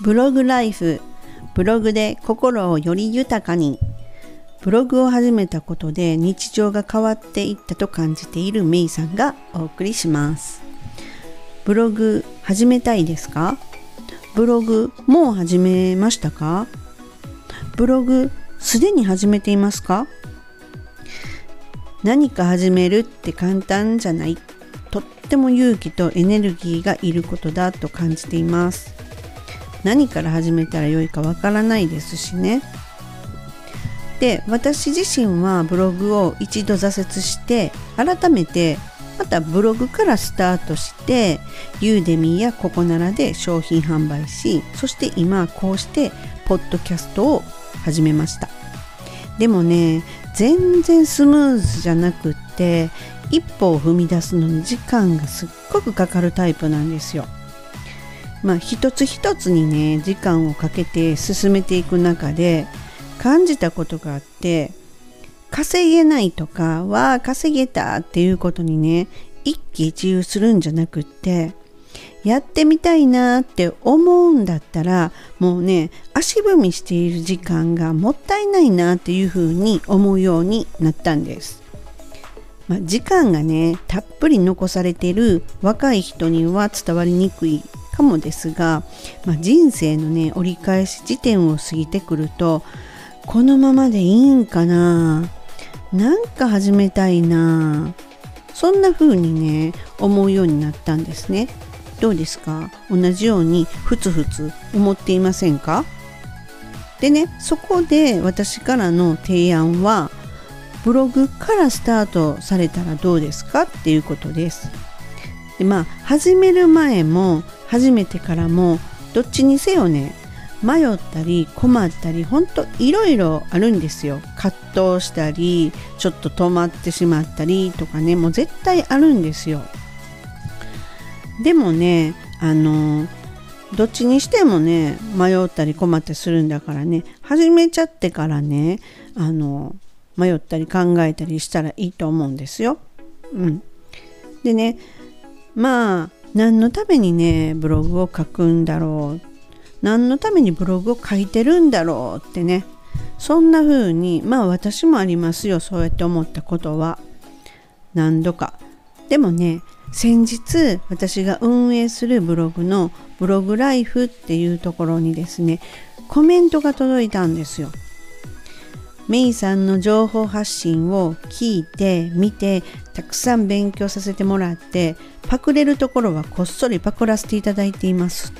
ブログライフ、ブログで心をより豊かに。ブログを始めたことで日常が変わっていったと感じているメイさんがお送りします。ブログ始めたいですか？ブログもう始めましたか？ブログすでに始めていますか？何か始めるって簡単じゃない、とっても勇気とエネルギーがいることだと感じています。何から始めたらよいかわからないですしね。で、私自身はブログを一度挫折して、改めてまたブログからスタートして、ユーデミーやココナラで商品販売し、そして今こうしてポッドキャストを始めました。でもね、全然スムーズじゃなくって、一歩を踏み出すのに時間がすっごくかかるタイプなんですよ。一つ一つにね、時間をかけて進めていく中で感じたことがあって、稼げないとかは稼げたっていうことにね、一喜一憂するんじゃなくって、やってみたいなって思うんだったら、もうね、足踏みしている時間がもったいないなっていうふうに思うようになったんです。時間がね、たっぷり残されている若い人には伝わりにくいかもですが、人生のね、折り返し地点を過ぎてくると、このままでいいんかな、なんか始めたいな、そんな風にね、思うようになったんですね。どうですか？同じようにふつふつ思っていませんか？でね、そこで私からの提案は、ブログからスタートされたらどうですかっていうことです。で、始める前も始めてからもどっちにせよね、迷ったり困ったり、ほんといろいろあるんですよ。葛藤したり、ちょっと止まってしまったりとかね、もう絶対あるんですよ。でもね、どっちにしてもね、迷ったり困ったりするんだからね、始めちゃってからね、迷ったり考えたりしたらいいと思うんですよ。でね、何のためにね、ブログを書くんだろう、何のためにブログを書いてるんだろうってね、そんな風に、私もありますよ、そうやって思ったことは何度か。でもね、先日私が運営するブログのブログライフっていうところにですね、コメントが届いたんですよ。メイさんの情報発信を聞いて見て、たくさん勉強させてもらって、パクれるところはこっそりパクらせていただいています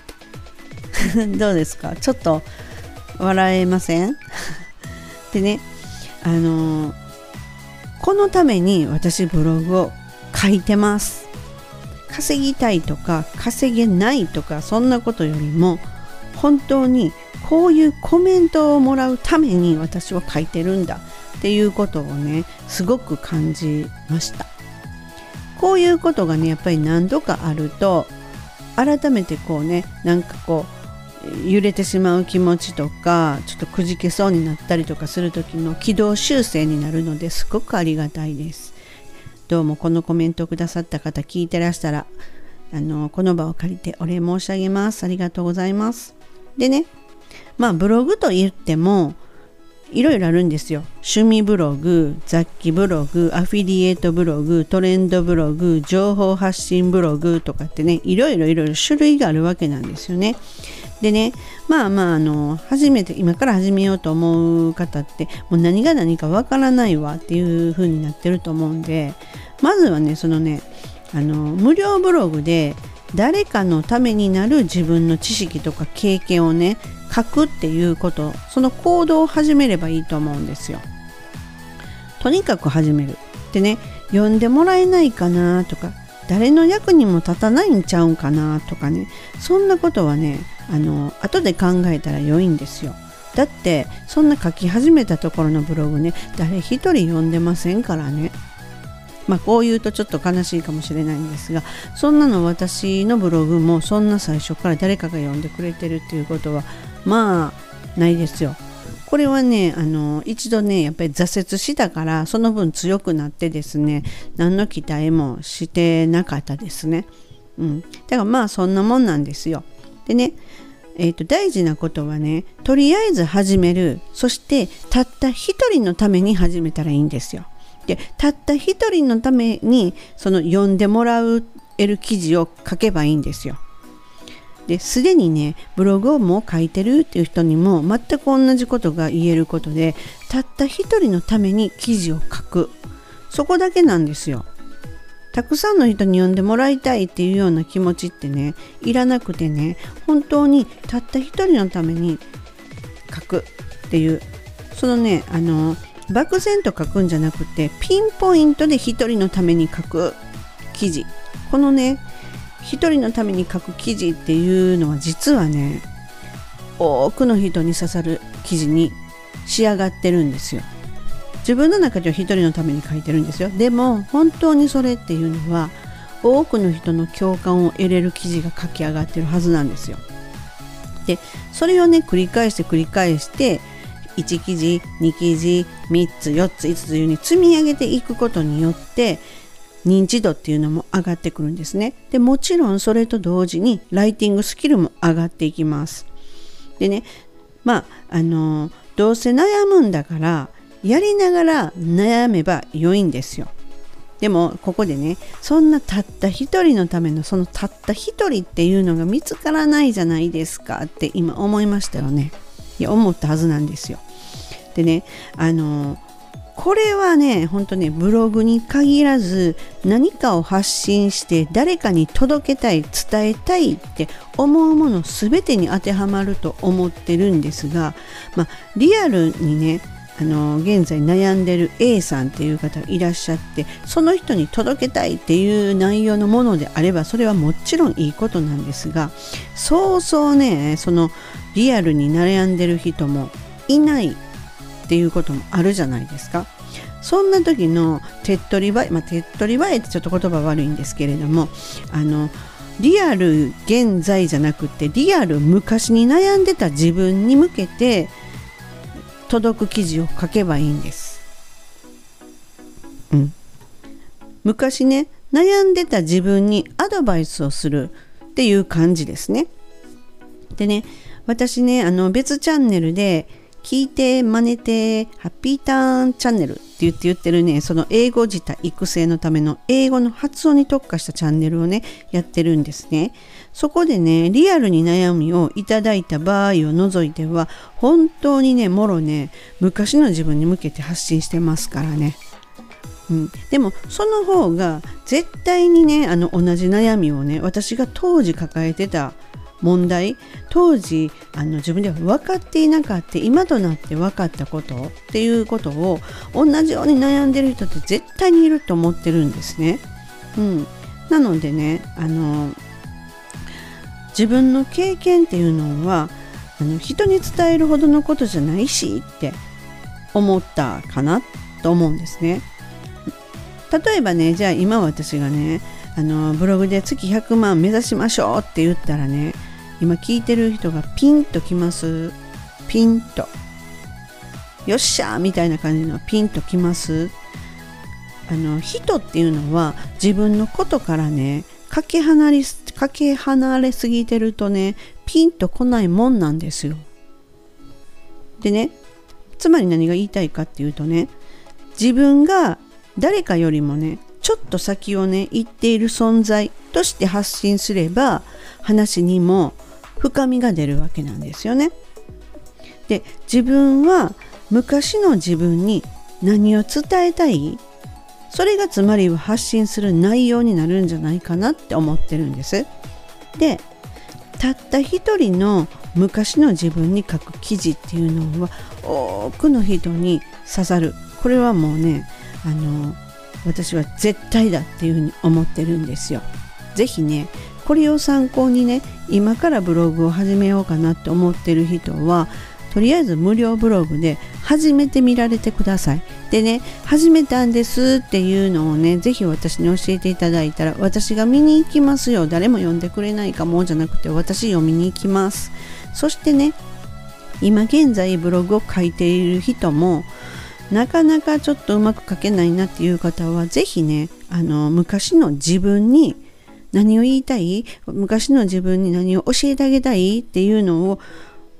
どうですか？ちょっと笑えませんでね、このために私ブログを書いてます。稼ぎたいとか稼げないとか、そんなことよりも、本当にこういうコメントをもらうために私は書いてるんだっていうことをね、すごく感じました。こういうことがね、やっぱり何度かあると、改めてこうね、なんかこう揺れてしまう気持ちとか、ちょっとくじけそうになったりとかする時の軌道修正になるので、すごくありがたいです。どうもこのコメントをくださった方、聞いてらしたら、この場を借りてお礼申し上げます。ありがとうございます。でね、ブログと言ってもいろいろあるんですよ。趣味ブログ、雑記ブログ、アフィリエイトブログ、トレンドブログ、情報発信ブログとかってね、いろいろ種類があるわけなんですよね。でね、今から始めようと思う方って、もう何が何かわからないわっていう風になってると思うんで、まずはね、無料ブログで誰かのためになる自分の知識とか経験をね、書くっていうこと、その行動を始めればいいと思うんですよ。とにかく始める。でね、呼んでもらえないかなとか、誰の役にも立たないんちゃうんかなとかね、そんなことはね、後で考えたら良いんですよ。だってそんな書き始めたところのブログね、誰一人呼んでませんからね。こう言うとちょっと悲しいかもしれないんですが、そんなの私のブログもそんな最初から誰かが読んでくれてるっていうことはないですよ。これはね、一度ね、やっぱり挫折したから、その分強くなってですね、何の期待もしてなかったですね。だからそんなもんなんですよ。でね、大事なことはね、とりあえず始める。そしてたった一人のために始めたらいいんですよ。で、たった一人のためにその読んでもらえる記事を書けばいいんですよ。で、すでにね、ブログをもう書いてるっていう人にも全く同じことが言えることで、たった一人のために記事を書く。そこだけなんですよ。たくさんの人に読んでもらいたいっていうような気持ちってね、いらなくてね、本当にたった一人のために書くっていう、そのね、漠然と書くんじゃなくて、ピンポイントで一人のために書く記事。このね、一人のために書く記事っていうのは実はね、多くの人に刺さる記事に仕上がってるんですよ。自分の中では一人のために書いてるんですよ。でも本当にそれっていうのは多くの人の共感を得れる記事が書き上がってるはずなんですよ。で、それをね、繰り返して繰り返して1記事2記事3つ4つ5つというふうに積み上げていくことによって認知度っていうのも上がってくるんですね。で、もちろんそれと同時にライティングスキルも上がっていきます。でね、どうせ悩むんだからやりながら悩めば良いんですよ。でもここでね、そんなたった一人のためのそのたった一人っていうのが見つからないじゃないですかって今思いましたよね。いや、思ったはずなんですよ。でね、これはね、本当ね、ブログに限らず何かを発信して誰かに届けたい、伝えたいって思うもの全てに当てはまると思ってるんですが、リアルにね、現在悩んでる A さんっていう方がいらっしゃって、その人に届けたいっていう内容のものであればそれはもちろんいいことなんですが、そうそうね、そのリアルに悩んでる人もいないっていうこともあるじゃないですか。そんな時の手っ取り早い、手っ取り早いってちょっと言葉悪いんですけれども、リアル現在じゃなくてリアル昔に悩んでた自分に向けて届く記事を書けばいいんです。昔ね、悩んでた自分にアドバイスをするっていう感じですね。でね、私ね、別チャンネルで聞いて真似てハッピーターンチャンネルって言ってるね、その英語自体育成のための英語の発音に特化したチャンネルをね、やってるんですね。そこでね、リアルに悩みをいただいた場合を除いては本当にね、もろね、昔の自分に向けて発信してますからね。でもその方が絶対にね、同じ悩みをね、私が当時抱えてた問題、当時自分では分かっていなかった今となって分かったことっていうことを同じように悩んでる人って絶対にいると思ってるんですね。なのでね、自分の経験っていうのは人に伝えるほどのことじゃないしって思ったかなと思うんですね。例えばね、じゃあ今私がね、ブログで月100万目指しましょうって言ったらね、今聞いてる人がピンときます？ピンとよっしゃーみたいな感じのピンときます？人っていうのは自分のことからね、かけ離れすぎてるとね、ピンとこないもんなんですよ。でね、つまり何が言いたいかっていうとね、自分が誰かよりもね、ちょっと先をね、行っている存在として発信すれば話にも深みが出るわけなんですよね。で、自分は昔の自分に何を伝えたい？それがつまりは発信する内容になるんじゃないかなって思ってるんです。で、たった一人の昔の自分に書く記事っていうのは多くの人に刺さる。これはもうね、私は絶対だっていうふうに思ってるんですよ。ぜひね、これを参考にね、今からブログを始めようかなって思ってる人はとりあえず無料ブログで始めてみられてください。でね、始めたんですっていうのをね、ぜひ私に教えていただいたら私が見に行きますよ。誰も読んでくれないかもじゃなくて私読みに行きます。そしてね、今現在ブログを書いている人もなかなかちょっとうまく書けないなっていう方はぜひね、昔の自分に何を言いたい、昔の自分に何を教えてあげたいっていうのを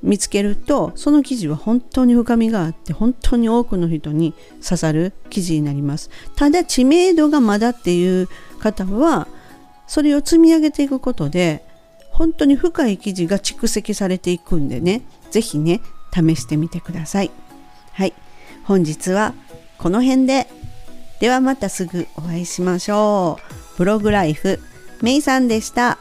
見つけると、その記事は本当に深みがあって、本当に多くの人に刺さる記事になります。ただ知名度がまだっていう方は、それを積み上げていくことで本当に深い記事が蓄積されていくんでね、ぜひね、試してみてください。はい、本日はこの辺で。ではまたすぐお会いしましょう。ブログライフ、めいさんでした。